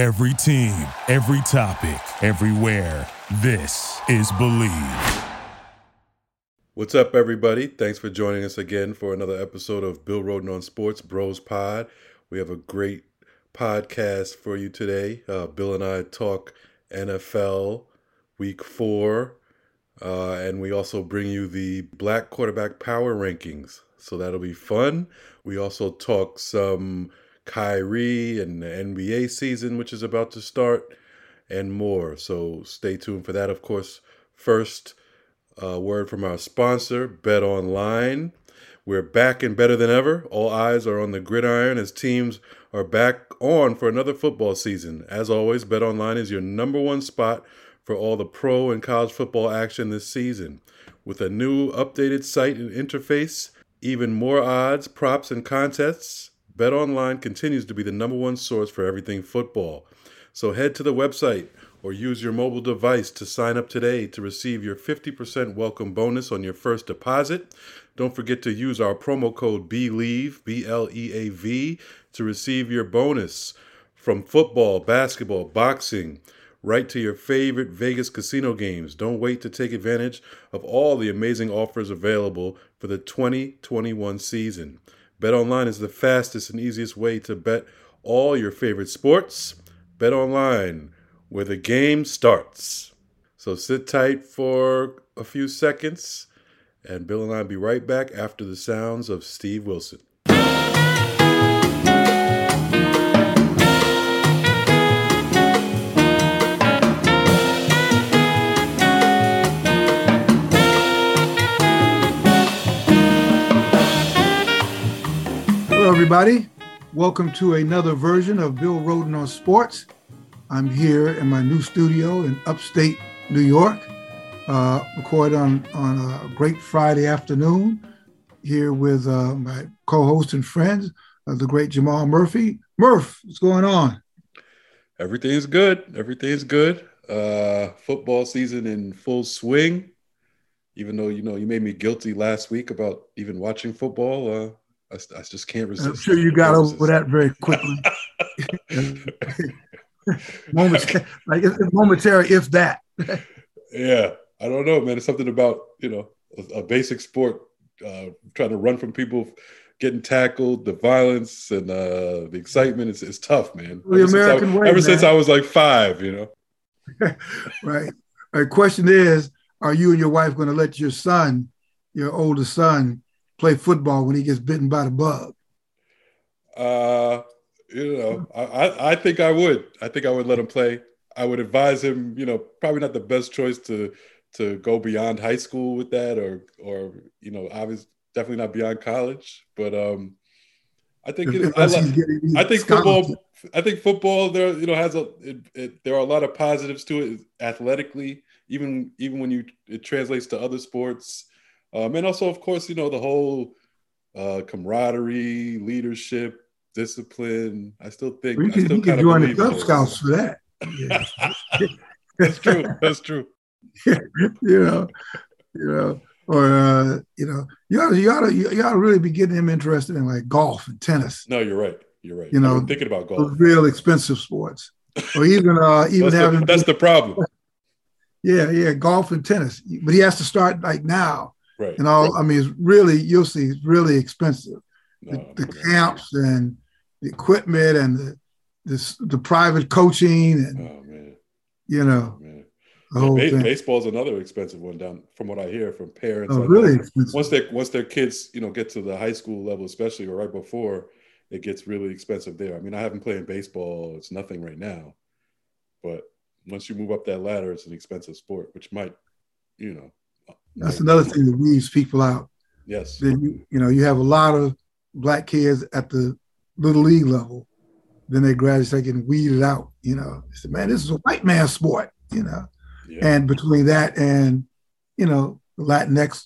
Every team, every topic, everywhere. This is Believe. What's up, everybody? Thanks for joining us again for another episode of Bill Roden on Sports Bros Pod. We have a great podcast for you today. Bill and I talk NFL Week 4, and we also bring you the Black Quarterback Power Rankings. So that'll be fun. We also talk some Kyrie and the NBA season, which is about to start, and more. So stay tuned for that. Of course, first, word from our sponsor, Bet Online. We're back and better than ever. All eyes are on the gridiron as teams are back on for another football season. As always, Bet Online is your number one spot for all the pro and college football action this season. With a new updated site and interface, even more odds, props, and contests, Bet Online continues to be the number one source for everything football. So head to the website or use your mobile device to sign up today to receive your 50% welcome bonus on your first deposit. Don't forget to use our promo code BLEAV, B-L-E-A-V, to receive your bonus from football, basketball, boxing, right to your favorite Vegas casino games. Don't wait to take advantage of all the amazing offers available for the 2021 season. BetOnline is the fastest and easiest way to bet all your favorite sports. BetOnline, where the game starts. So sit tight for a few seconds, and Bill and I will be right back after the sounds of Steve Wilson. Hello, everybody. Welcome to another version of Bill Roden on Sports. I'm here in my new studio in upstate New York, recorded on a great Friday afternoon here with my co-host and friend, the great Jamal Murphy. Murph, what's going on? Everything's good. Football season in full swing. Even though, you know, you made me guilty last week about even watching football, I just can't resist. I'm sure you got over that very quickly. Momentary, if that. Yeah, I don't know, man. It's something about, you know, a basic sport, trying to run from people, getting tackled, the violence and the excitement. It's tough, man. The American way. Ever since I was like 5, you know. Right. The question is, are you and your wife going to let your son, your oldest son, play football when he gets bitten by the bug? You know, I think I would. I think I would let him play. I would advise him, you know, probably not the best choice to go beyond high school with that, or you know, obviously definitely not beyond college. But I think football there, you know, has there are a lot of positives to it athletically, even when it translates to other sports, and also of course, you know, the whole camaraderie, leadership, discipline. I still join the Cub Scouts for that. Yeah. That's true. You ought to really be getting him interested in like golf and tennis. No, you're right. You know, I'm thinking about golf, real expensive sports, or even having. That's the problem. Yeah, golf and tennis, but he has to start like now. Right. And all I mean, it's really, you'll see, it's really expensive. The camps and the equipment and the private coaching and the whole thing. Baseball's another expensive one, down from what I hear from parents. Oh, really? Once their kids, you know, get to the high school level, especially, or right before, it gets really expensive there. I mean, I haven't played baseball; it's nothing right now, but once you move up that ladder, it's an expensive sport, which might, you know, that's another thing that weeds people out. Yes, then you have a lot of Black kids at the little league level, then they gradually start getting weeded out. You know, I said, man, this is a white man sport. You know, yeah. And between that and, you know, the Latinx,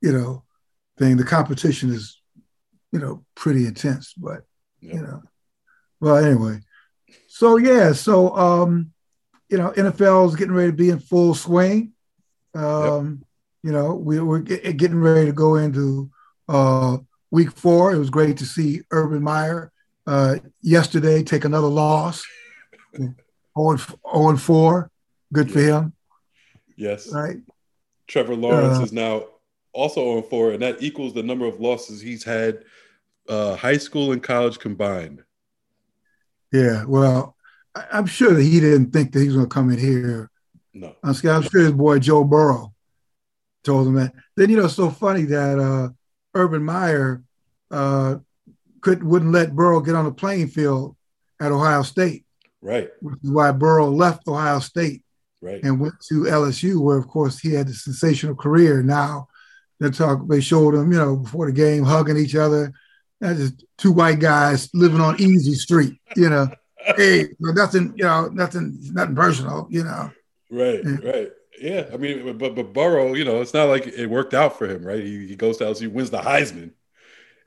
you know, thing, the competition is, you know, pretty intense. But you know, well, anyway, you know, NFL is getting ready to be in full swing. You know, we're getting ready to go into Week 4, it was great to see Urban Meyer yesterday take another loss. 0-4. Good for him. Yes. Right. Trevor Lawrence is now also 0-4, and that equals the number of losses he's had high school and college combined. Yeah, well, I'm sure that he didn't think that he was going to come in here. No. I'm sure his boy Joe Burrow told him that. Then, you know, it's so funny that Urban Meyer wouldn't let Burrow get on the playing field at Ohio State. Right. Which is why Burrow left Ohio State. Right. And went to LSU, where, of course, he had a sensational career. Now they showed him, you know, before the game, hugging each other. That's just two white guys living on Easy Street, you know. Hey, nothing, you know, nothing personal, you know. Right, right. Yeah, I mean, but Burrow, you know, it's not like it worked out for him, right? He goes to LSU, wins the Heisman.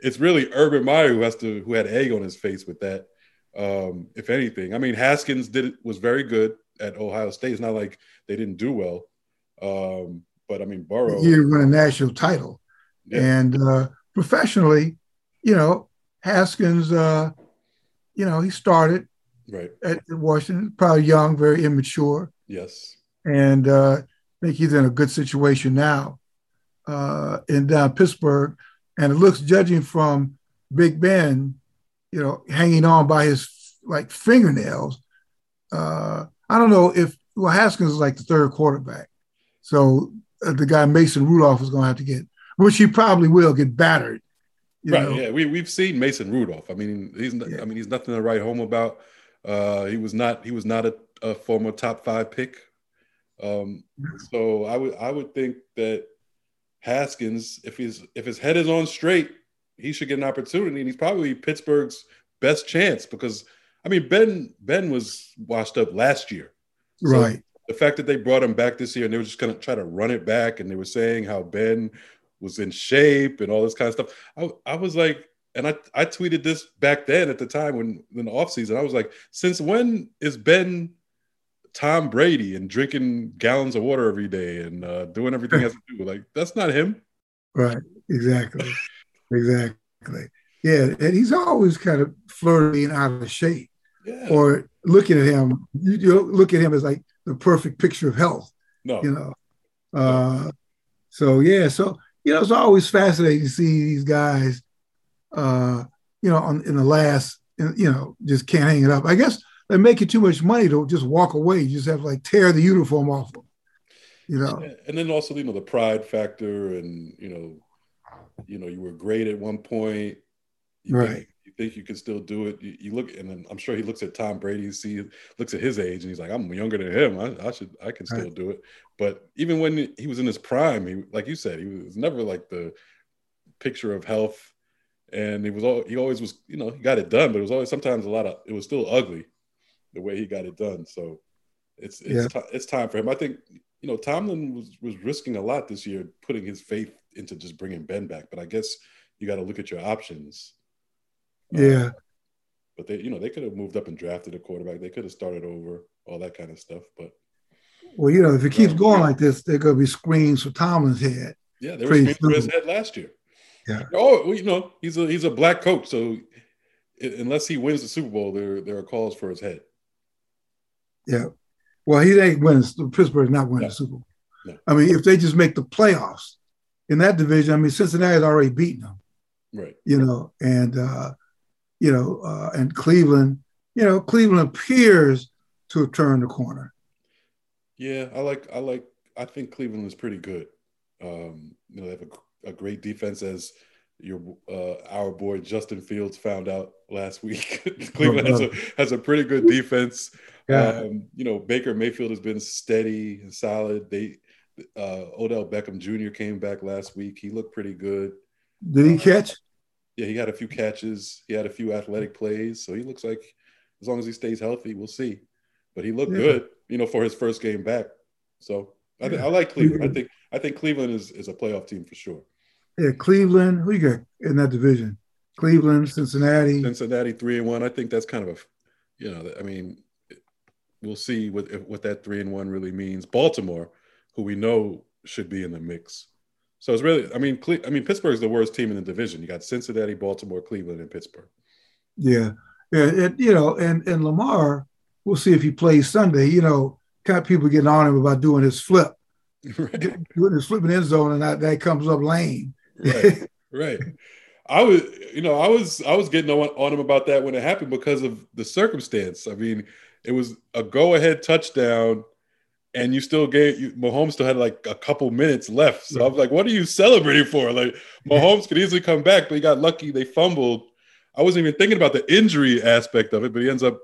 It's really Urban Meyer who had egg on his face with that, if anything. I mean, Haskins was very good at Ohio State. It's not like they didn't do well. But, I mean, Burrow. He won a national title. Yeah. And professionally, you know, Haskins, you know, he started right at Washington, probably young, very immature. Yes. And I think he's in a good situation now in Pittsburgh. And it looks, judging from Big Ben, you know, hanging on by his, like, fingernails. I don't know if – well, Haskins is like the third quarterback. So the guy Mason Rudolph is going to have to get – which he probably will get battered. Right, know? Yeah. We've seen Mason Rudolph. I mean, he's nothing to write home about. He was not a former top 5 pick. So I would think that Haskins, if his head is on straight, he should get an opportunity, and he's probably Pittsburgh's best chance because, I mean, Ben was washed up last year. So right. The fact that they brought him back this year and they were just going to try to run it back, and they were saying how Ben was in shape and all this kind of stuff. I was like, and I tweeted this back then at the time when the offseason, I was like, since when is Ben Tom Brady and drinking gallons of water every day and doing everything he has to do? Like, that's not him. Right. Exactly. Exactly. Yeah. And he's always kind of flirting out of shape. Yeah. Or looking at him, you look at him as like the perfect picture of health. No. You know? No. So, yeah. So, you know, it's always fascinating to see these guys, you know, you know, just can't hang it up. I guess they're making too much money to just walk away. You just have to, like, tear the uniform off them, you know. And then also, you know, the pride factor, and, you know, you were great at one point. You think you can still do it. You look, and then I'm sure he looks at Tom Brady and looks at his age, and he's like, I'm younger than him. I can still do it. But even when he was in his prime, he, like you said, he was never like the picture of health. And he always was, you know, he got it done, but it was always sometimes it was still ugly the way he got it done. So it's time for him. I think, you know, Tomlin was risking a lot this year, putting his faith into just bringing Ben back. But I guess you got to look at your options. Yeah. But they, you know, they could have moved up and drafted a quarterback. They could have started over, all that kind of stuff. But, well, you know, if it keeps going like this, there are going to be screens for Tomlin's head. Yeah, there were screens for his head last year. Yeah. Oh, well, you know, he's a black coach, so unless he wins the Super Bowl, there are calls for his head. Yeah. Well, he ain't winning. Pittsburgh's not winning the Super Bowl. No. I mean, if they just make the playoffs in that division, I mean, Cincinnati's already beaten them. Right. You know, and, you know, and Cleveland, you know, Cleveland appears to have turned the corner. Yeah, I think Cleveland is pretty good. You know, they have a great defense, as our boy Justin Fields found out last week. Cleveland has a pretty good defense. Yeah. You know, Baker Mayfield has been steady and solid. Odell Beckham Jr. came back last week. He looked pretty good. Did he catch? Yeah, he had a few catches. He had a few athletic plays. So he looks like, as long as he stays healthy, we'll see. But he looked good, you know, for his first game back. So I like Cleveland. I think Cleveland is a playoff team for sure. Yeah, Cleveland. Who you got in that division? Cleveland, Cincinnati. Cincinnati 3-1. I think that's kind of you know, I mean, we'll see what that 3-1 really means. Baltimore, who we know should be in the mix. So it's really, I mean, Pittsburgh's the worst team in the division. You got Cincinnati, Baltimore, Cleveland, and Pittsburgh. Yeah, you know, and Lamar we'll see if he plays Sunday. You know, got people getting on him about doing his flip. Right. Doing his flip in the end zone, and that comes up lame. Right, right. I was getting on him about that when it happened because of the circumstance. I mean, it was a go-ahead touchdown, and you still Mahomes still had like a couple minutes left. So I was like, what are you celebrating for? Like, Mahomes could easily come back, but he got lucky. They fumbled. I wasn't even thinking about the injury aspect of it, but he ends up,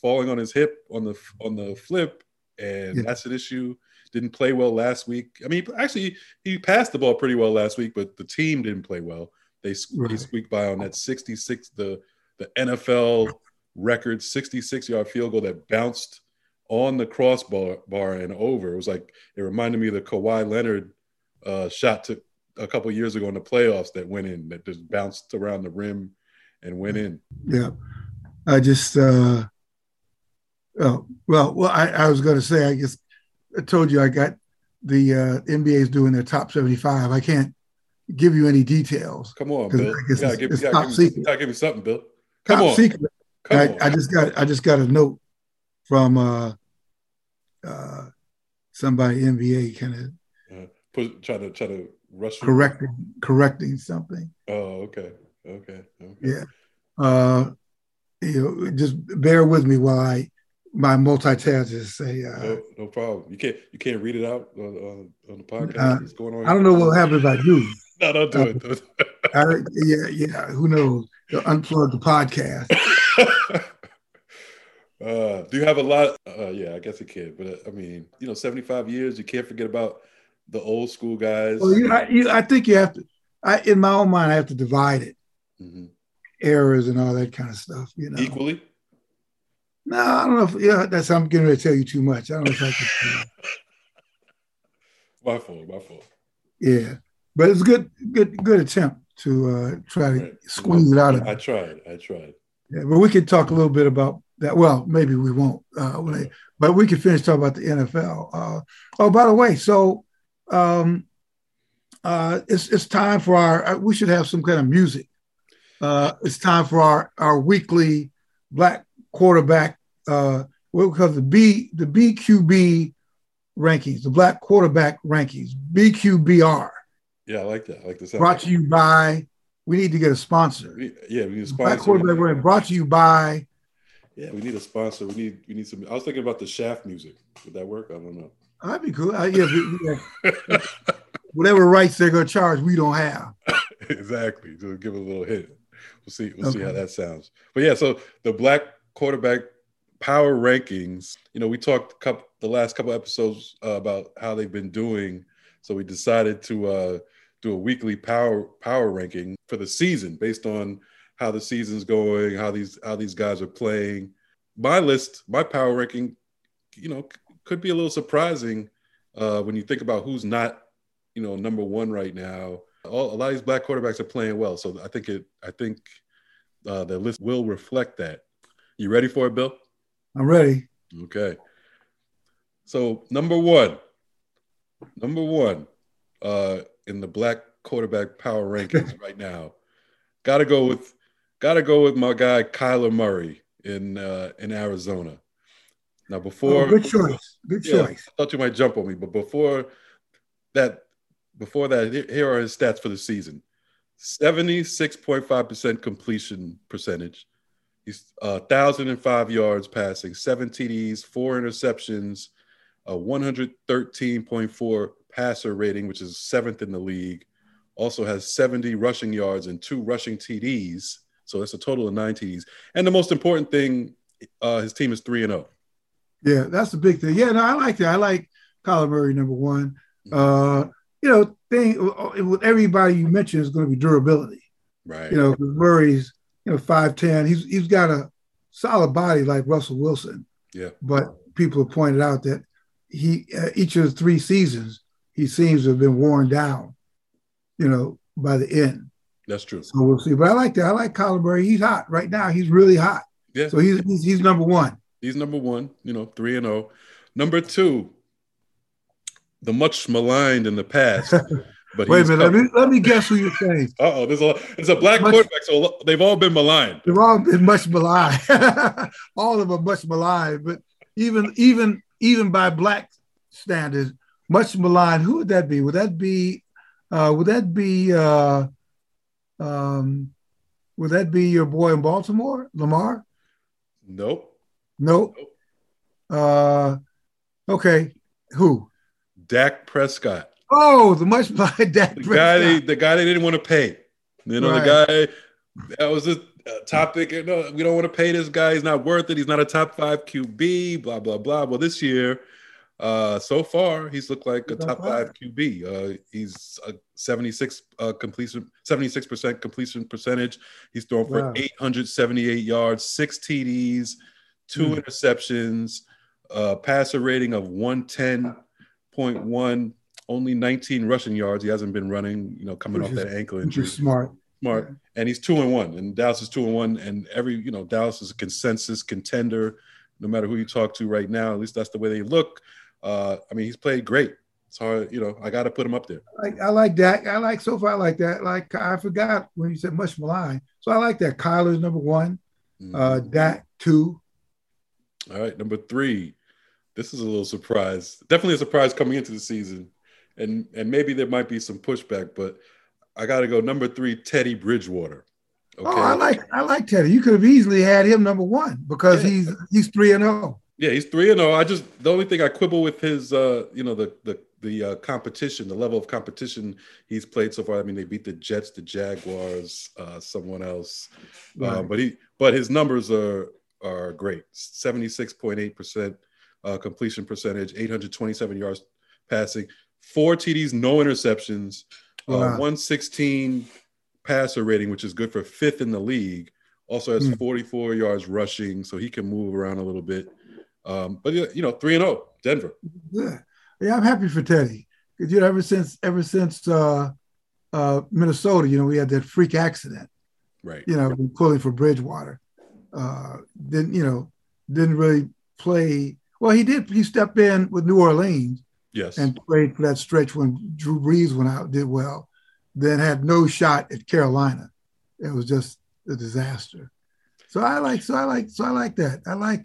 falling on his hip on the flip, and that's an issue. Didn't play well last week. I mean, actually, he passed the ball pretty well last week, but the team didn't play well. They squeaked by on that 66, the NFL record 66-yard field goal that bounced on the crossbar and over. It was like, it reminded me of the Kawhi Leonard shot to a couple of years ago in the playoffs that went in, that just bounced around the rim and went in. Yeah. I just I was going to say, I guess, I told you I got the NBA's doing their top 75. I can't give you any details. Come on, Bill. Give me something, Bill. Come on. I just got a note from somebody NBA kind of try to rush correcting something. Oh, okay. Yeah. Just bear with me while my multitaskers say no problem. You can't read it out on the podcast. What's going on? I don't know what happens if I do. No, don't do it. Who knows? You'll unplug the podcast. Do you have a lot? I guess I can. But 75 years. You can't forget about the old school guys. Well, I think you have to. In my own mind, I have to divide it. Mm-hmm. Errors and all that kind of stuff. Equally. No, I don't know if I'm getting ready to tell you too much. I don't know if I can. My fault. Yeah. But it's a good attempt to try to squeeze it out of it. I tried. Yeah, but we could talk a little bit about that. Well, maybe we won't. But we can finish talking about the NFL. By the way, so it's time for we should have some kind of music. It's time for our weekly Black quarterback, what we call the BQB rankings, the Black quarterback rankings, BQBR. Yeah, I like that. I like the sound. Brought to you by. We need to get a sponsor. We need a sponsor. Black quarterback ranking brought to you by. Yeah, we need a sponsor. We need some. I was thinking about the Shaft music. Would that work? I don't know. That'd be cool. Whatever rights they're gonna charge, we don't have. Exactly. Just give it a little hint. We'll see how that sounds. But yeah, so the Black quarterback power rankings. We talked the last couple episodes about how they've been doing. So we decided to do a weekly power ranking for the season based on how the season's going, how these guys are playing. My power ranking, could be a little surprising when you think about who's not, number one right now. A lot of these Black quarterbacks are playing well, so I think the list will reflect that. You ready for it, Bill? I'm ready. Okay. So number one, in the Black quarterback power rankings right now, gotta go with my guy Kyler Murray in Arizona. Now, before good choice. I thought you might jump on me, but before that, here are his stats for the season: 76.5% completion percentage. He's 1,005 yards passing, 7 TDs, 4 interceptions, a 113.4 passer rating, which is 7th in the league. Also has 70 rushing yards and 2 rushing TDs. So that's a total of 9 TDs. And the most important thing, his team is 3-0. Yeah, that's the big thing. Yeah, no, I like that. I like Kyler Murray, number one. With everybody you mentioned is going to be durability. Right. Murray's 5'10". He's got a solid body like Russell Wilson. Yeah. But people have pointed out that he each of the 3 seasons he seems to have been worn down, by the end. That's true. So we'll see. But I like that. I like Kyler Murray. He's hot right now. He's really hot. Yeah. So he's number one. He's number one. 3-0. Number two, the much maligned in the past But wait a minute, let me guess who you're saying. Uh-oh, there's a black quarterback, so they've all been maligned. They've all been much maligned. All of them are much maligned, but even by black standards, much maligned. Who would that be? Would that be your boy in Baltimore, Lamar? Nope. Okay, who? Dak Prescott. Oh, the much maligned Dak Prescott. The guy they didn't want to pay. You know, the guy that was the topic. You know, we don't want to pay this guy. He's not worth it. He's not a top five QB, blah, blah, blah. Well, this year, so far, he's looked like a top five QB. He's a 76% completion percentage. He's thrown for 878 yards, 6 TDs, 2 interceptions, passer rating of 110.1, only 19 rushing yards. He hasn't been running, coming off that ankle injury. Smart. And he's 2-1, and Dallas is 2-1, and Dallas is a consensus contender, no matter who you talk to right now. At least that's the way they look. He's played great. It's hard, I got to put him up there. I like that. So far I like that. Like, I forgot when you said much maligned. So I like that. Kyler's number one, Dak 2. All right, number 3. This is a little surprise. Definitely a surprise coming into the season. And maybe there might be some pushback, but I got to go number 3, Teddy Bridgewater. Okay. Oh, I like Teddy. You could have easily had him number 1 because he's 3-0. Yeah, he's 3-0. The only thing I quibble with his, the competition, the level of competition he's played so far. I mean, they beat the Jets, the Jaguars, someone else, but his numbers are great. 76.8% completion percentage, 827 yards passing, 4 TDs, no interceptions, 116 passer rating, which is good for 5th in the league. Also has 44 yards rushing, so he can move around a little bit. 3-0, Denver. Yeah, I'm happy for Teddy because ever since Minnesota, we had that freak accident, right? Pulling for Bridgewater, didn't really play well. He did. He stepped in with New Orleans, yes, and played for that stretch when Drew Brees went out, did well. Then had no shot at Carolina. It was just a disaster. So I like that. I like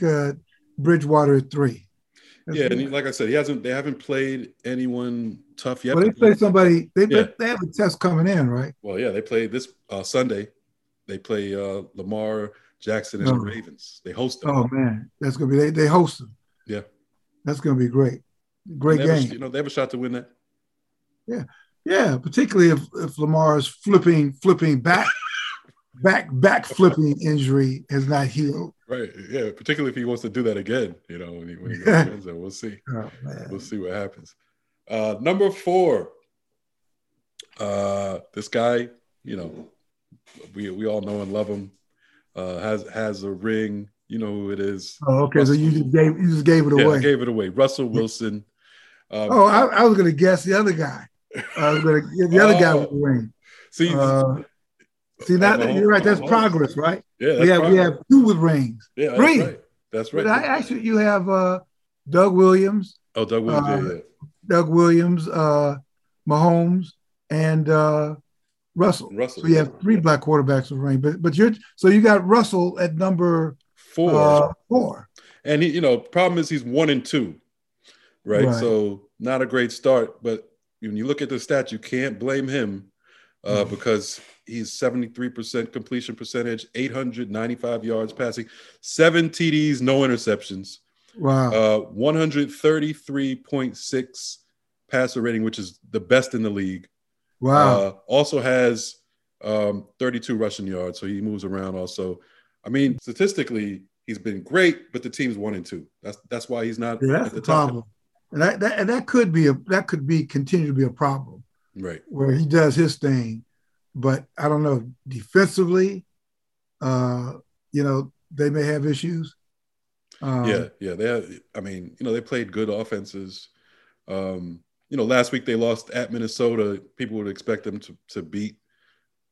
Bridgewater at 3. That's and like I said, they haven't played anyone tough yet. Well, they play somebody. They have a test coming in, right? Well, yeah, they play this Sunday. They play Lamar Jackson and the Ravens. They host them. Oh man, that's gonna be. They host them. Yeah, that's gonna be great. Great game. They have a shot to win that. Yeah. Yeah, particularly if Lamar's flipping back flipping injury has not healed. Right. Yeah, particularly if he wants to do that again, when he goes to we'll see. Oh, we'll see what happens. Number 4. This guy, we all know and love him. Has a ring. You know who it is. Oh, okay. Russell. So you just gave it away. Yeah, I gave it away. Russell Wilson. I was going to guess the other guy. The other guy with the ring. You're right. That's progress, right? Yeah, we have 2 with rings. Yeah, that's right. That's right. But you have Doug Williams. Oh, Doug Williams. Doug Williams, Mahomes, and Russell. So you have 3 black quarterbacks with ring. But you got Russell at number 4. And he, problem is he's 1-2, right? So not a great start, but when you look at the stats, you can't blame him because he's 73% completion percentage, 895 yards passing, 7 TDs, no interceptions. Wow. 133.6 passer rating, which is the best in the league. Wow. Also has 32 rushing yards, so he moves around also. I mean, statistically, he's been great, but the team's 1-2. That's why he's not at the top. Problem. And that could be continue to be a problem, right? Where he does his thing, but I don't know defensively. They may have issues. They have, they played good offenses. Last week they lost at Minnesota. People would expect them to beat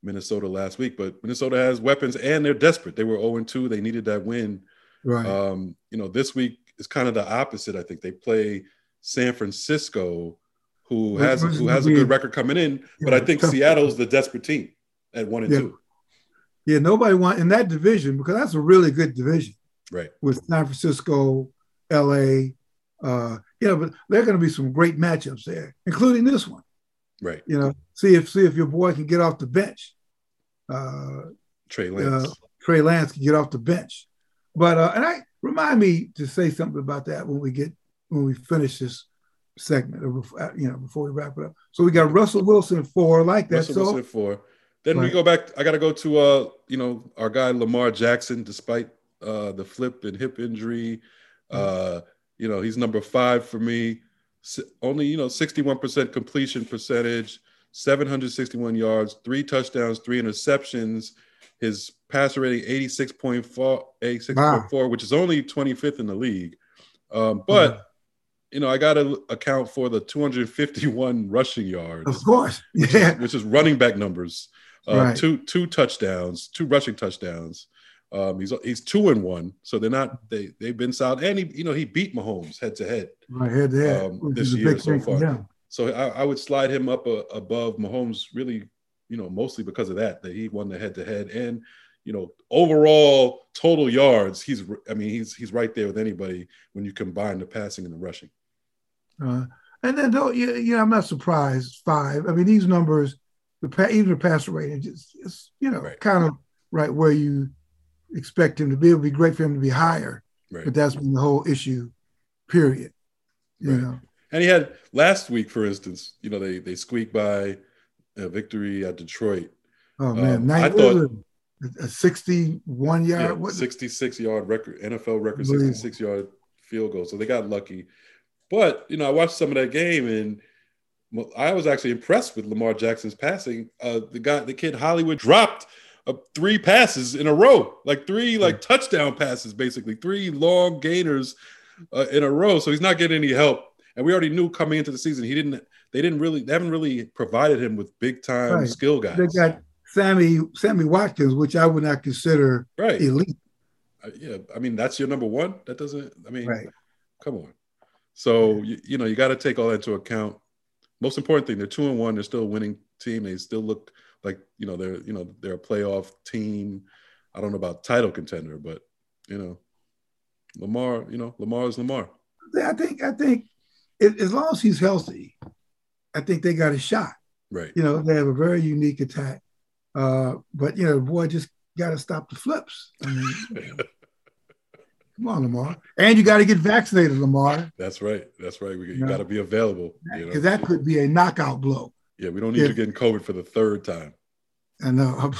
Minnesota last week, but Minnesota has weapons and they're desperate. They were 0-2. They needed that win. Right. This week is kind of the opposite. I think they play San Francisco, who has a good record coming in. But I think Seattle's the desperate team at 1 and 2. Yeah, nobody wants in that division because that's a really good division. Right. With San Francisco, L.A., but there are going to be some great matchups there, including this one. Right. You know, see if your boy can get off the bench. Trey Lance can get off the bench. But remind me to say something about that when we finish this segment, before we wrap it up. So we got Russell Wilson at 4, like that. Then we go back. I got to go to our guy Lamar Jackson, despite the flip and hip injury. He's number 5 for me. Only 61% completion percentage, 761 yards, 3 touchdowns, 3 interceptions. His passer rating 86.4, wow, which is only 25th in the league. I got to account for the 251 rushing yards, of course, yeah, which is running back numbers. Right. Two touchdowns, 2 rushing touchdowns. He's 2-1, so they've been solid. And he beat Mahomes head-to-head. Right, head-to-head this year so far. Down. So I would slide him up above Mahomes, really, mostly because of that he won the head-to-head. And, overall total yards, he's right there with anybody when you combine the passing and the rushing. And then, I'm not surprised, 5. I mean, these numbers, even the passer rating, just right, kind of right where you – expect him to be. It would be great for him to be higher, right, but that's been the whole issue, period. You know. And he had last week, for instance, they squeaked by a victory at Detroit. Oh man, I thought a 61-yard, 66-yard record, NFL record, 66-yard field goal. So they got lucky. But I watched some of that game and I was actually impressed with Lamar Jackson's passing. The kid Hollywood dropped up 3 passes in a row, like 3 touchdown passes, basically 3 long gainers in a row. So he's not getting any help. And we already knew coming into the season, they haven't really provided him with big time skill guys. They got Sammy Watkins, which I would not consider elite. That's your number 1. That doesn't, come on. So, you got to take all that into account. Most important thing, they're 2-1. They're still a winning team. They still look they're a playoff team. I don't know about title contender, but Lamar. Lamar is Lamar. I think as long as he's healthy, I think they got a shot. Right. They have a very unique attack, but boy, just got to stop the flips. Come on, Lamar, and you got to get vaccinated, Lamar. That's right. You got to be available because that could be a knockout blow. Yeah, we don't need you getting COVID for the 3rd time. I know.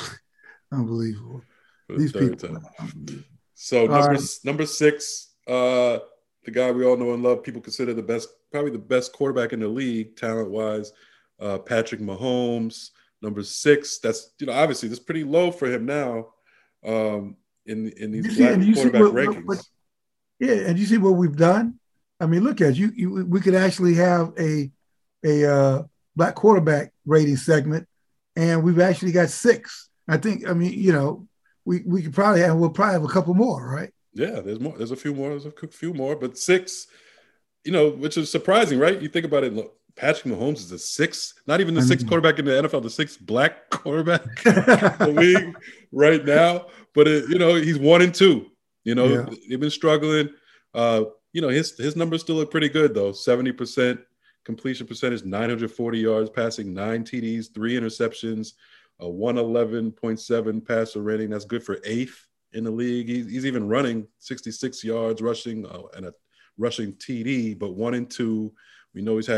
Unbelievable. So number 6, the guy we all know and love, people consider probably the best quarterback in the league, talent-wise, Patrick Mahomes, number 6. That's, obviously that's pretty low for him now in these black quarterback rankings. And you see what we've done? I mean, look at we could actually have a black quarterback rating segment, and we've actually got 6. I think, we could probably have, a couple more, right? Yeah, there's more. There's a few more, but 6, which is surprising, right? You think about it, look, Patrick Mahomes is the 6th, not even the 6th quarterback in the NFL, the 6th black quarterback in the league right now. But, he's 1-2, they've been struggling. His numbers still look pretty good though, 70%. Completion percentage, 940 yards passing, 9 TDs, 3 interceptions, a 111.7 passer rating. That's good for 8th in the league. He's even running 66 yards rushing and a rushing TD, but 1 and 2. We know he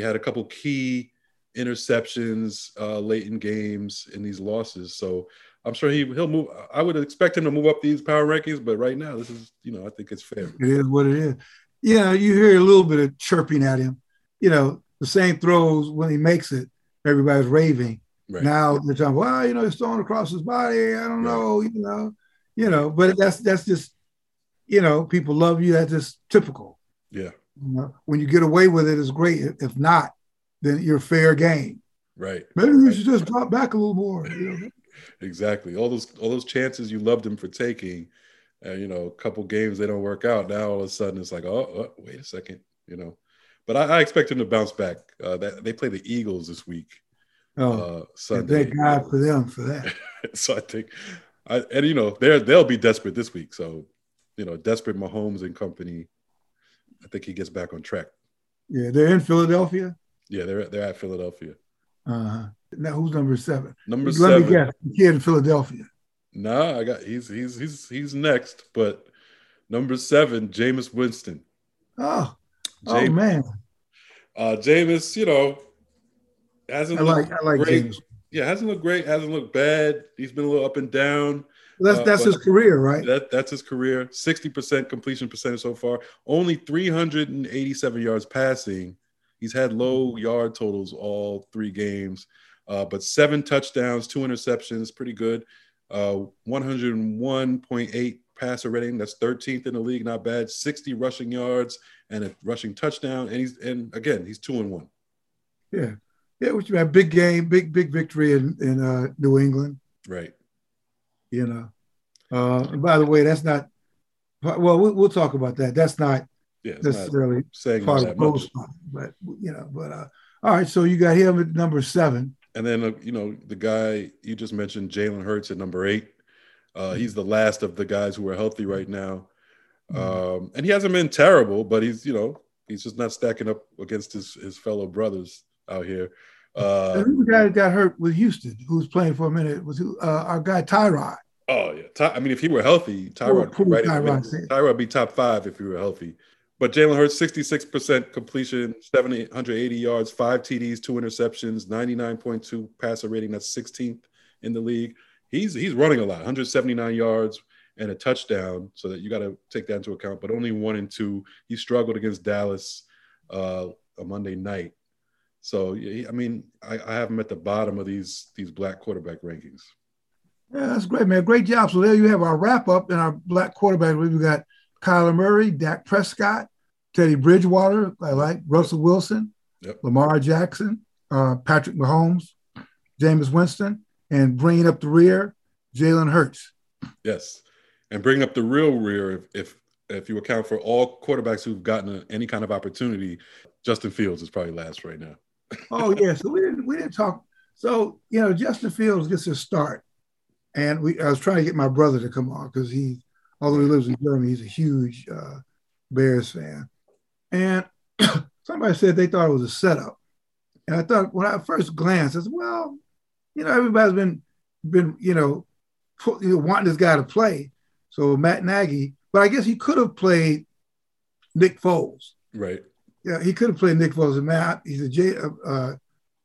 had a couple key interceptions late in games in these losses. So I'm sure he'll move. I would expect him to move up these power rankings, but right now this is, I think it's fair. It is what it is. You hear a little bit of chirping at him. The same throws when he makes it, everybody's raving. Right. Now they're talking, he's throwing across his body. I don't know, but that's just, people love you. That's just typical. Yeah. When you get away with it, it's great. If not, then you're fair game. Right. Maybe we should just drop back a little more. Exactly. All those chances you loved him for taking, a couple games they don't work out. Now all of a sudden it's like, oh wait a second. But I expect them to bounce back. They play the Eagles this week. Sunday. Thank God for them for that. So I think, and you know, they'll be desperate this week. So, you know, desperate Mahomes and company. I think he gets back on track. Yeah, they're in Philadelphia. Yeah, they're at Philadelphia. Now who's number seven? Number seven. Let me guess, the kid in Philadelphia. Nah, I got he's next, but number seven, Jameis Winston. Oh man, Jameis, you know, hasn't looked great. Jameis. Yeah, hasn't looked great. Hasn't looked bad. He's been a little up and down. That's his career, right? That's his career. 60% completion percentage so far. Only 387 yards passing. He's had low yard totals all three games, but 7 touchdowns, 2 interceptions, pretty good. 101.8 passer rating. That's 13th in the league, not bad. 60 rushing yards and a rushing touchdown. And he's 2-1. Yeah, yeah. Which you had big game, big victory in New England, right? You know. And by the way, that's not. Well, we'll talk about that. That's not. Yeah, necessarily saying part of goal line, but you know, all right. So you got him at number 7, and then you know the guy you just mentioned, Jalen Hurts, at number 8. He's the last of the guys who are healthy right now, and he hasn't been terrible, but he's just not stacking up against his fellow brothers out here. The guy that got hurt with Houston, who's playing for a minute, was our guy Tyrod. Oh yeah, I mean, if he were healthy, Tyrod would be top 5 if he were healthy. But Jalen Hurts, 66% completion, 780 yards, 5 TDs, 2 interceptions, 99.2 passer rating. That's 16th in the league. He's running a lot, 179 yards and a touchdown. So that you got to take that into account. But only 1 and 2. He struggled against Dallas on Monday night. So I mean, I have him at the bottom of these black quarterback rankings. Yeah, that's great, man. Great job. So there you have our wrap up and our black quarterback. We've got Kyler Murray, Dak Prescott, Teddy Bridgewater, Russell Wilson, Lamar Jackson, Patrick Mahomes, Jameis Winston, and bringing up the rear, Jalen Hurts. Yes, and bringing up the real rear, if you account for all quarterbacks who've gotten any kind of opportunity, Justin Fields is probably last right now. Oh yeah, so we didn't talk. So you know, Justin Fields gets his start, and I was trying to get my brother to come on because he. Although he lives in Germany, he's a huge Bears fan. And somebody said they thought it was a setup. And I thought, when I first glanced, I said, well, you know, everybody's been wanting this guy to play. So Matt Nagy, but I guess he could have played Nick Foles. Right. Yeah, he could have played Nick Foles. And Matt, he said,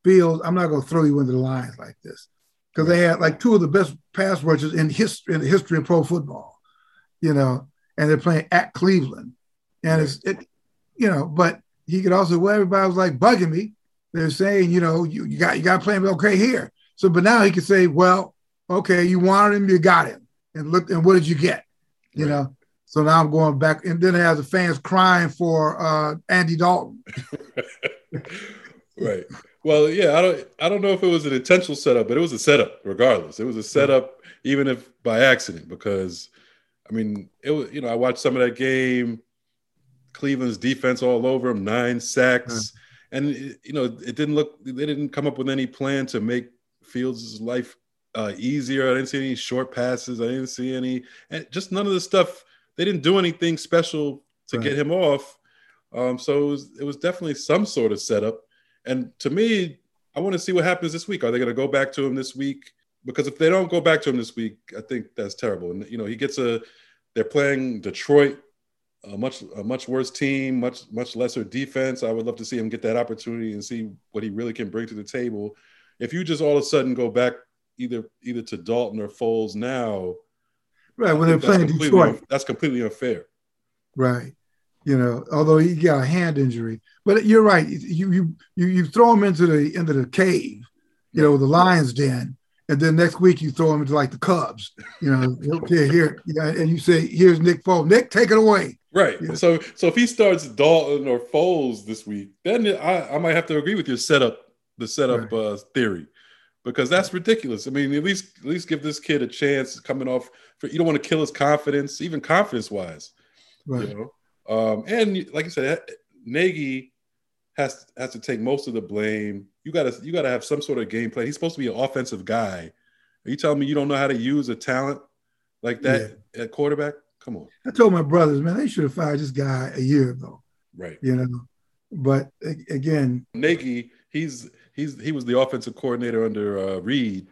Fields, I'm not going to throw you into the lines like this. Because they had like 2 of the best pass rushers in the history of pro football. You know, and they're playing at Cleveland. And but he could also, everybody was like bugging me. They're saying, you got to play him okay here. So, but now he could say, well, okay, you wanted him, you got him. And what did you get? You know, so now I'm going back. And then it has the fans crying for Andy Dalton. Right. Well, yeah, I don't know if it was an intentional setup, but it was a setup regardless. It was a setup, even if by accident, because I mean, it was, I watched some of that game, Cleveland's defense all over him, 9 sacks. And, it didn't look, they didn't come up with any plan to make Fields' life easier. I didn't see any short passes. I didn't see any, and just none of the stuff. They didn't do anything special to get him off. So it was definitely some sort of setup. And to me, I want to see what happens this week. Are they going to go back to him this week? Because if they don't go back to him this week, I think that's terrible. And he gets they're playing Detroit, a much worse team, much lesser defense. I would love to see him get that opportunity and see what he really can bring to the table. If you just all of a sudden go back either to Dalton or Foles now, right? When they're playing Detroit, that's completely unfair, right? Although he got a hand injury, but you're right. You throw him into the cave, the lion's den. And then next week you throw him into the Cubs, here, and you say, "Here's Nick Foles. Nick, take it away." Right. Yeah. So if he starts Dalton or Foles this week, then I might have to agree with your setup right. Theory, because that's ridiculous. I mean, at least give this kid a chance coming off. You don't want to kill his confidence, even confidence wise. Right. And like I said, Nagy has to take most of the blame. You gotta have some sort of game plan. He's supposed to be an offensive guy. Are you telling me you don't know how to use a talent like that at quarterback? Come on. I told my brothers, man, they should have fired this guy a year ago. Right. You know, but again, Nagy, he was the offensive coordinator under Reed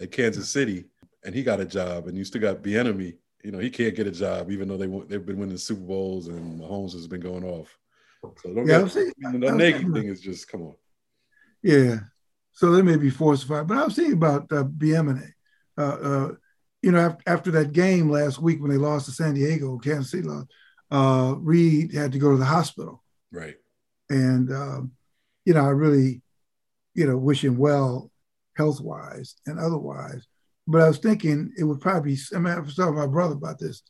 at Kansas City, and he got a job. And you still got Bieniemy. You know, he can't get a job, even though they've been winning Super Bowls and Mahomes has been going off. So don't the Nagy thing is just come on. Yeah. So they may be forced to fire. But I was thinking about Bieniemy. You know, after that game last week when they lost to San Diego, Kansas City lost, Reed had to go to the hospital. Right. And, you know, I really, you know, wish him well health-wise and otherwise. But I was thinking it would probably be, I mean, I was talking to my brother about this,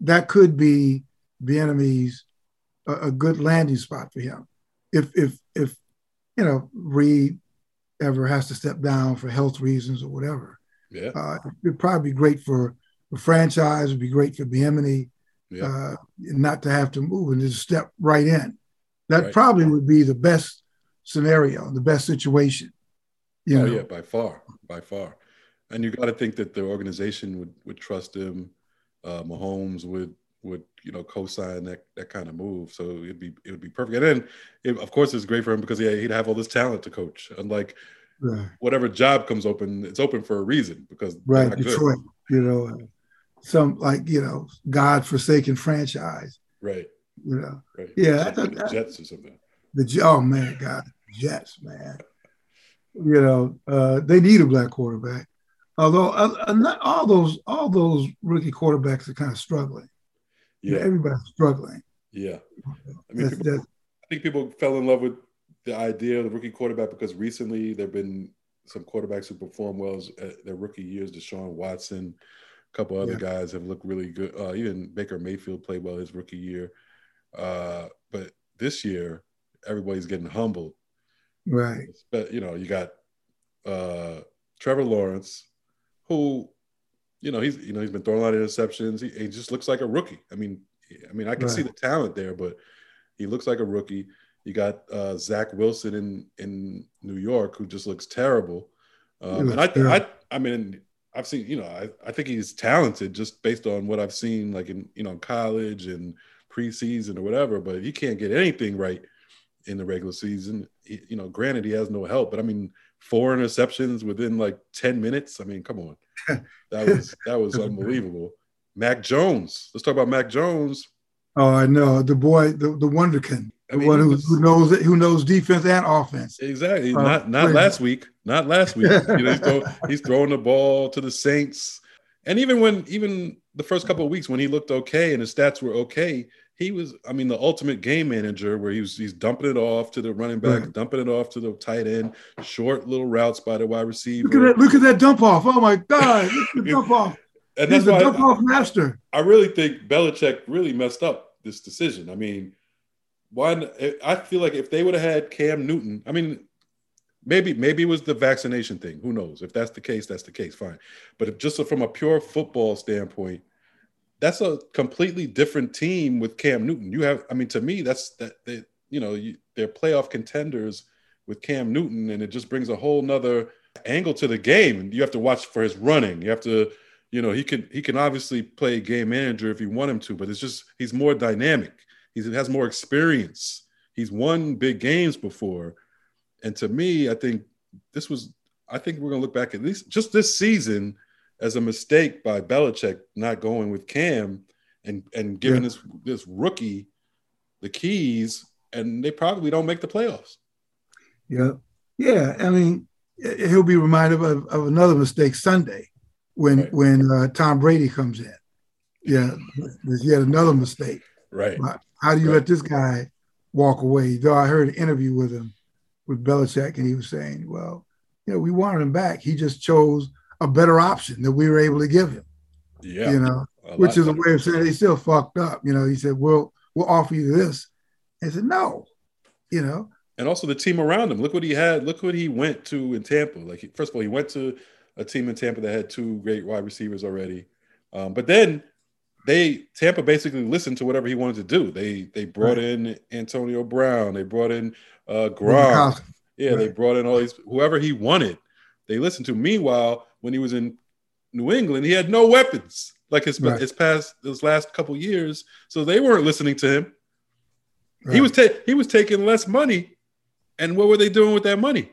that could be Bieniemy's a good landing spot for him. If you know, Reed ever has to step down for health reasons or whatever. Yeah. It'd probably be great for the franchise. It'd be great for Bieniemy, not to have to move and just step right in. That probably would be the best scenario, the best situation. You know? Yeah, by far. And you got to think that the organization would trust him. Mahomes would you know co-sign that kind of move. So it would be perfect. And then, of course, it's great for him because he'd have all this talent to coach. Unlike whatever job comes open, it's open for a reason because they're not Detroit, good. You know, some like you know godforsaken franchise, right? You know, right. Yeah, I thought the Jets or something. Jets, man. You know, they need a black quarterback. Although not all those rookie quarterbacks are kind of struggling. Yeah, you know, everybody's struggling. Yeah, I mean, I think people fell in love with the idea of the rookie quarterback because recently there've been some quarterbacks who perform well their rookie years. Deshaun Watson, a couple other guys have looked really good. Even Baker Mayfield played well his rookie year, but this year everybody's getting humbled. Right, but you know you got Trevor Lawrence. Who, he's been throwing a lot of interceptions. He just looks like a rookie. I mean, I can see the talent there, but he looks like a rookie. You got Zach Wilson in New York, who just looks terrible. I've seen, I think he's talented just based on what I've seen, like in college and preseason or whatever. But he can't get anything right in the regular season. Granted, he has no help, but 4 interceptions within like 10 minutes. I mean, come on. That was unbelievable. Mac Jones. Let's talk about Mac Jones. Oh, I know. The boy, the wonderkind. The one who knows defense and offense. Exactly. Not last week. Not last week. He's throwing the ball to the Saints. And even the first couple of weeks when he looked okay and his stats were okay, he was, the ultimate game manager where he's dumping it off to the running back, dumping it off to the tight end, short little routes by the wide receiver. Look at that dump off. Oh, my God. Look at the dump off. And he's a dump off master. I really think Belichick really messed up this decision. I feel like if they would have had Cam Newton, maybe it was the vaccination thing. Who knows? If that's the case, that's the case. Fine. But if just from a pure football standpoint, that's a completely different team with Cam Newton. To me, they're playoff contenders with Cam Newton, and it just brings a whole nother angle to the game. And you have to watch for his running. You have to, he can obviously play game manager if you want him to, but it's just, he's more dynamic. He has more experience. He's won big games before. And to me, I think we're going to look back at least just this season as a mistake by Belichick not going with Cam and giving this rookie the keys, and they probably don't make the playoffs. Yeah. Yeah, he'll be reminded of another mistake Sunday when Tom Brady comes in. Yeah, there's yet another mistake. Right. How do you let this guy walk away? Though I heard an interview with him, with Belichick, and he was saying, well, we wanted him back. He just chose a better option that we were able to give him, which is a way of saying they still fucked up. He said, we'll offer you this. I said, no, And also the team around him. Look what he had. Look what he went to in Tampa. Like, first of all, he went to a team in Tampa that had 2 great wide receivers already. But then Tampa basically listened to whatever he wanted to do. They brought in Antonio Brown. They brought in Gronk. Yeah, they brought in all these whoever he wanted. They listened to. Meanwhile, when he was in New England, he had no weapons. Like his last couple years, so they weren't listening to him. Right. He was taking less money, and what were they doing with that money?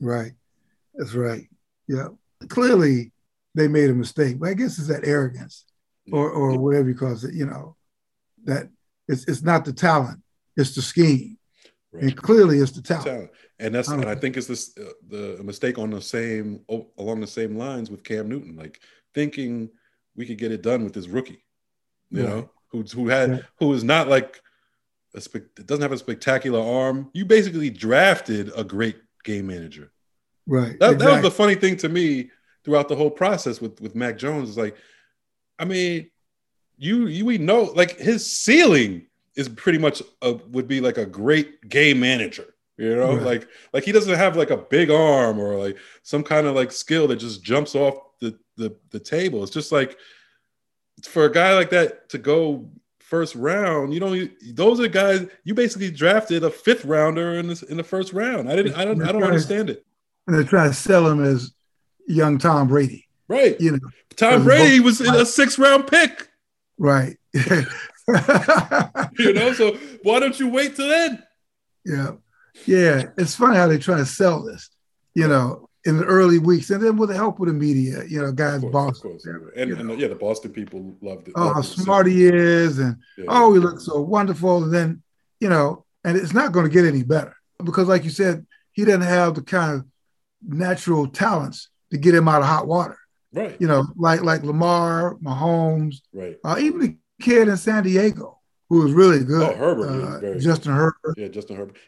Right, that's right. Yeah, clearly they made a mistake, but I guess it's that arrogance. Or whatever you call it, you know, that it's not the talent, it's the scheme. Right. And clearly it's the talent. And that's and I think it's this the mistake along the same lines with Cam Newton, like thinking we could get it done with this rookie, you know, who is not like doesn't have a spectacular arm. You basically drafted a great game manager. Right. That was the funny thing to me throughout the whole process with Mac Jones is like, I mean, we know like his ceiling is pretty much would be like a great game manager, you know, right. like he doesn't have like a big arm or like some kind of like skill that just jumps off the table. It's just like for a guy like that to go first round, you know, those are guys you basically drafted a fifth rounder in the first round. I don't understand it. And they're trying to sell him as young Tom Brady. Right. You know, Tom Brady was a 6th round pick. Right. You know, so why don't you wait till then? Yeah. Yeah. It's funny how they try to sell this, you know, in the early weeks. And then with the help of the media, you know, guys, Boston. And the Boston people loved it. Oh, how smart he is. And, he looks so wonderful. And then, you know, and it's not going to get any better because, like you said, he doesn't have the kind of natural talents to get him out of hot water. Right, you know, like Lamar, Mahomes, right, even the kid in San Diego who was really good. Oh, Herbert, Justin Herbert, Justin Herbert.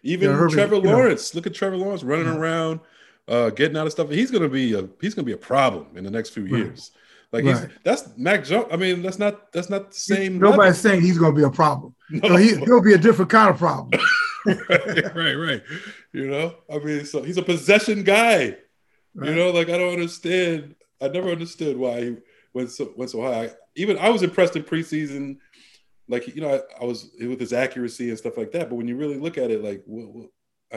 Trevor Lawrence. You know, look at Trevor Lawrence running around, getting out of stuff. He's gonna be a problem in the next few years. Like that's Mac Jones. I mean, that's not the same. Nobody's saying he's gonna be a problem. No. So he'll be a different kind of problem. right. You know, I mean, so he's a possession guy. Right. You know, like I don't understand. I never understood why he went so high. Even I was impressed in preseason, like, you know, I was with his accuracy and stuff like that. But when you really look at it, like, what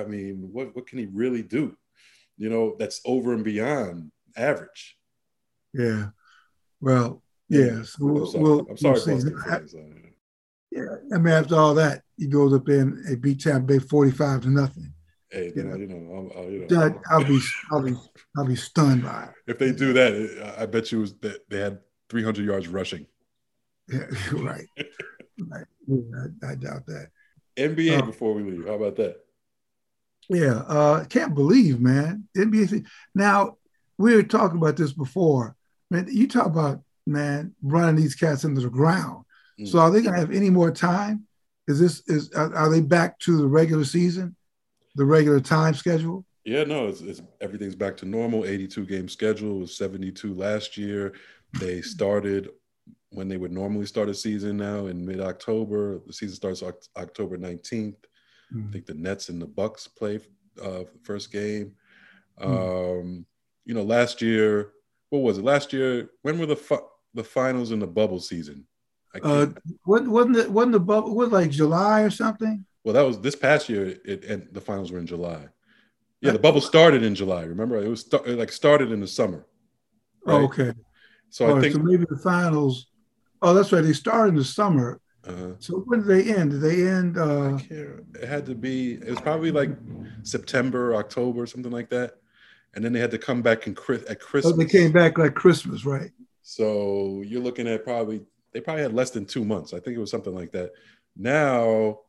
can he really do? You know, that's over and beyond average. Yeah. Well, yes. Yeah. I'm sorry. Yeah. I mean, after all that, he goes up there and they beat Tampa Bay 45-0. Hey, you know, I'll be stunned by it. If they do that, I bet you they had 300 yards rushing. Yeah, right. I doubt that. NBA before we leave, how about that? Yeah, can't believe, man. NBA. Now we were talking about this before, man. You talk about running these cats into the ground. Mm. So are they gonna have any more time? Are they back to the regular season? The regular time schedule? Yeah, no, it's everything's back to normal. 82-game schedule. It was 72 last year. They started when they would normally start a season now in mid-October. The season starts October 19th. Mm-hmm. I think the Nets and the Bucks play first game. Mm-hmm. You know, last year, what was it? Last year, when were the finals in the bubble season? Wasn't the bubble? Was it like July or something? Well, that was this past year, and the finals were in July. Yeah, the bubble started in July. Remember, it was started in the summer. Right? Oh, okay. So I think so maybe the finals. Oh, that's right. They started in the summer. Uh-huh. So when did they end? Did they end? I can't, it was probably like September, October, something like that. And then they had to come back at Christmas. Oh, they came back like Christmas, right? So you're looking at they probably had less than 2 months. I think it was something like that. Now.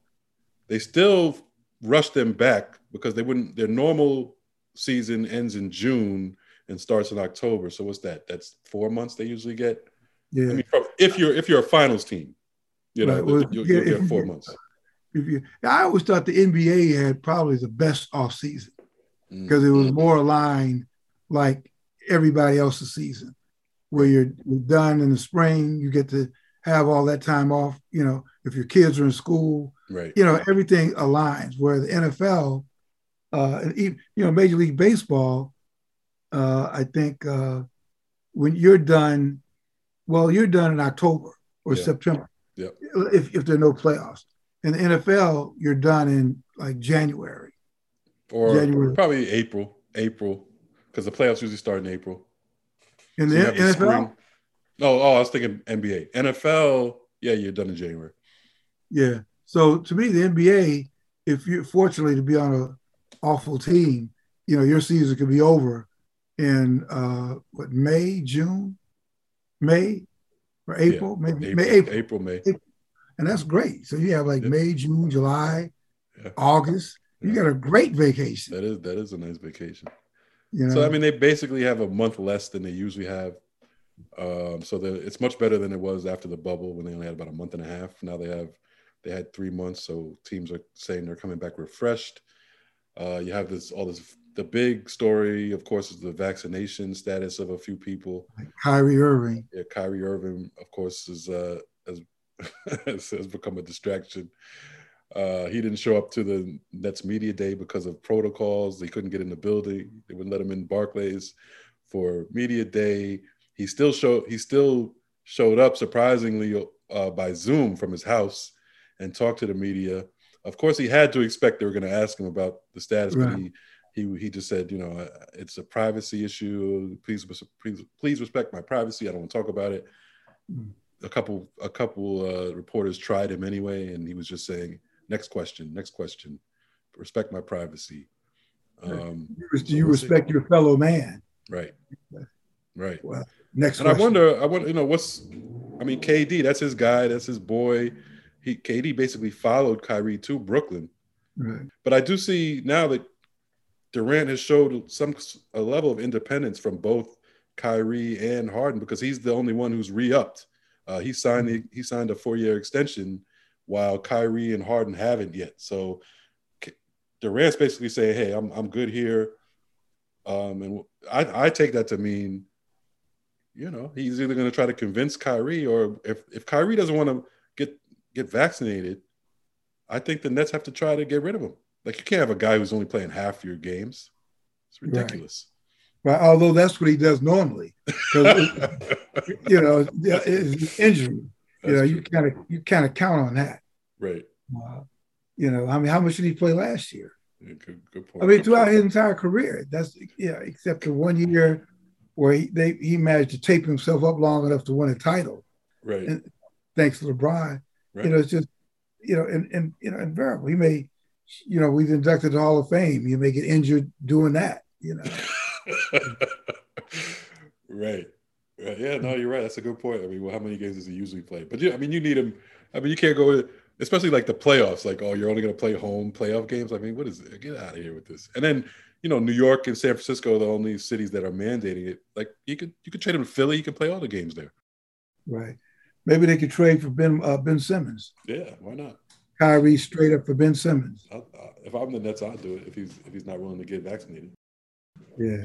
They still rushed them back because they wouldn't. Their normal season ends in June and starts in October. So what's that? That's 4 months they usually get. Yeah. I mean, if you're a finals team, you know, you'll get 4 months. I always thought the NBA had probably the best off season because it was more aligned like everybody else's season, where you're done in the spring, you get to have all that time off. You know, if your kids are in school. Right. You know, everything aligns where the NFL, and even, you know, Major League Baseball, I think when you're done in October. or September. Yeah. If there are no playoffs. In the NFL, you're done in like January. Or probably April, because the playoffs usually start in April. In the NFL? No, I was thinking NBA. NFL, yeah, you're done in January. Yeah. So to me, the NBA, if you're fortunately to be on an awful team, your season could be over in April, May. And that's great. So you have May, June, July, August. You got a great vacation. That is a nice vacation. So, they basically have a month less than they usually have. So it's much better than it was after the bubble when they only had about a month and a half. Now they had 3 months. So teams are saying they're coming back refreshed. You have the big story, of course, is the vaccination status of a few people. Like Kyrie Irving. Yeah, Kyrie Irving, of course, has become a distraction. He didn't show up to the Nets media day because of protocols. He couldn't get in the building. They wouldn't let him in Barclays for media day. He still showed up surprisingly by Zoom from his house and talked to the media. Of course, he had to expect they were going to ask him about the status, right. But he just said, it's a privacy issue. Please respect my privacy. I don't want to talk about it. A couple reporters tried him anyway, and he was just saying, next question, respect my privacy. Do you respect your fellow man? Right. Well, next question. And I wonder, KD, that's his guy, that's his boy. KD basically followed Kyrie to Brooklyn. Right. But I do see now that Durant has showed a level of independence from both Kyrie and Harden, because he's the only one who's re-upped. He signed a 4-year extension, while Kyrie and Harden haven't yet. So Durant's basically saying, "Hey, I'm good here," and I take that to mean, he's either going to try to convince Kyrie, or if Kyrie doesn't want to get vaccinated, I think the Nets have to try to get rid of him. Like, you can't have a guy who's only playing half your games. It's ridiculous. Right. Right, although that's what he does normally, because it's an injury. You kind of count on that, right? How much did he play last year? Yeah, good point. Throughout his entire career, except for 1 year where he managed to tape himself up long enough to win a title, right? And thanks to LeBron, right. It's just and invariable. He may, we've inducted the Hall of Fame. You may get injured doing that, Right. Yeah, no, you're right. That's a good point. How many games does he usually play? But you need him. You can't go, especially like the playoffs. Like, oh, you're only going to play home playoff games. What is it? Get out of here with this. And then, New York and San Francisco are the only cities that are mandating it. Like, you could trade him to Philly. You can play all the games there. Right. Maybe they could trade for Ben Simmons. Yeah, why not? Kyrie straight up for Ben Simmons. If I'm the Nets, I'll do it. If he's not willing to get vaccinated. Yeah,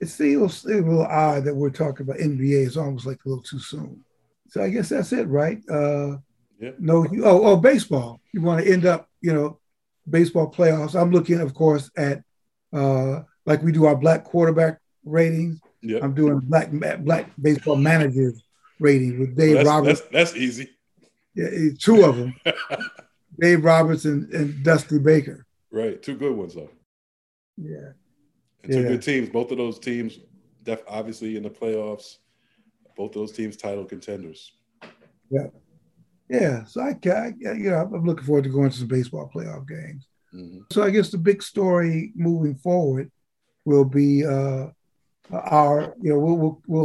it seems a little odd that we're talking about NBA. It's almost like a little too soon. So I guess that's it, right? Yeah. No. Baseball. You want to end up, baseball playoffs. I'm looking, of course, at like we do our black quarterback ratings. Yep. I'm doing black baseball managers ratings with Dave Roberts. That's easy. Yeah, two of them. Dave Roberts and Dusty Baker. Right, two good ones though. Yeah. And two good teams. Both of those teams, obviously in the playoffs. Both of those teams, title contenders. Yeah. So I'm looking forward to going to some baseball playoff games. Mm-hmm. So I guess the big story moving forward will be we'll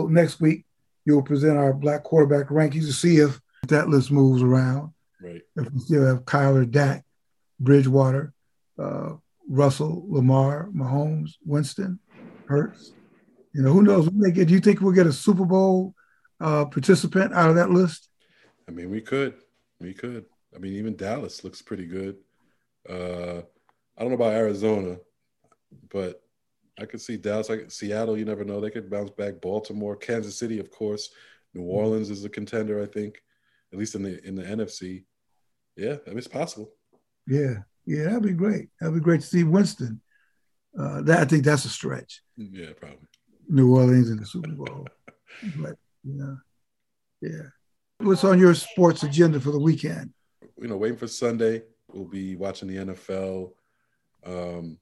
next week you'll present our black quarterback rankings to see if that list moves around. Right. If we still have Kyler, Dak, Bridgewater, Russell, Lamar, Mahomes, Winston, Hurts. Who knows? Do you think we'll get a Super Bowl participant out of that list? We could. Even Dallas looks pretty good. I don't know about Arizona, but I could see Dallas. Seattle, you never know. They could bounce back. Baltimore, Kansas City, of course. New Orleans is a contender, I think, at least in the NFC. Yeah, it's possible. Yeah. Yeah, that'd be great. That'd be great to see Winston. I think that's a stretch. Yeah, probably. New Orleans in the Super Bowl. But, yeah. What's on your sports agenda for the weekend? You know, waiting for Sunday. We'll be watching the NFL,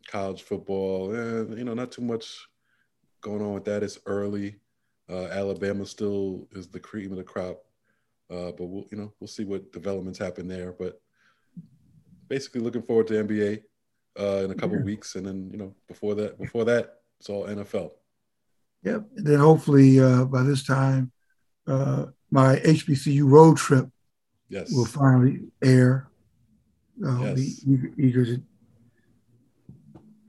college football, and, you know, not too much going on with that. It's early. Alabama still is the cream of the crop, but we'll see what developments happen there. But basically, looking forward to NBA in a couple weeks, and then before that, it's all NFL. Yep. And then hopefully by this time, my HBCU road trip will finally air. I'll be eager to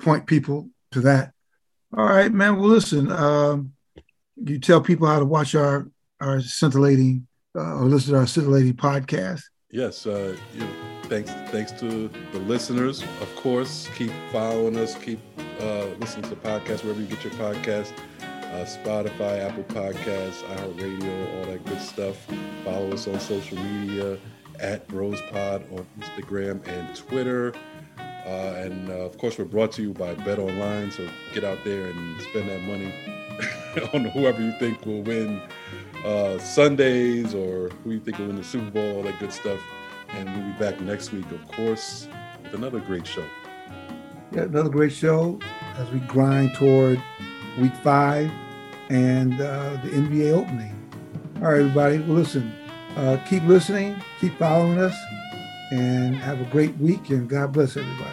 point people to that. All right, man. Well, listen, you tell people how to watch our scintillating or listen to our scintillating podcast. Yes. Thanks to the listeners. Of course, keep following us. Keep listening to the podcast wherever you get your podcast. Spotify, Apple Podcasts, iHeartRadio, all that good stuff. Follow us on social media at BrosPod on Instagram and Twitter. And of course, we're brought to you by Bet Online. So get out there and spend that money on whoever you think will win Sundays or who you think will win the Super Bowl, all that good stuff. And we'll be back next week, of course, with another great show. Yeah, another great show as we grind toward Week 5 and the NBA opening. All right, everybody. Well, listen, keep listening, keep following us, and have a great week, and God bless everybody.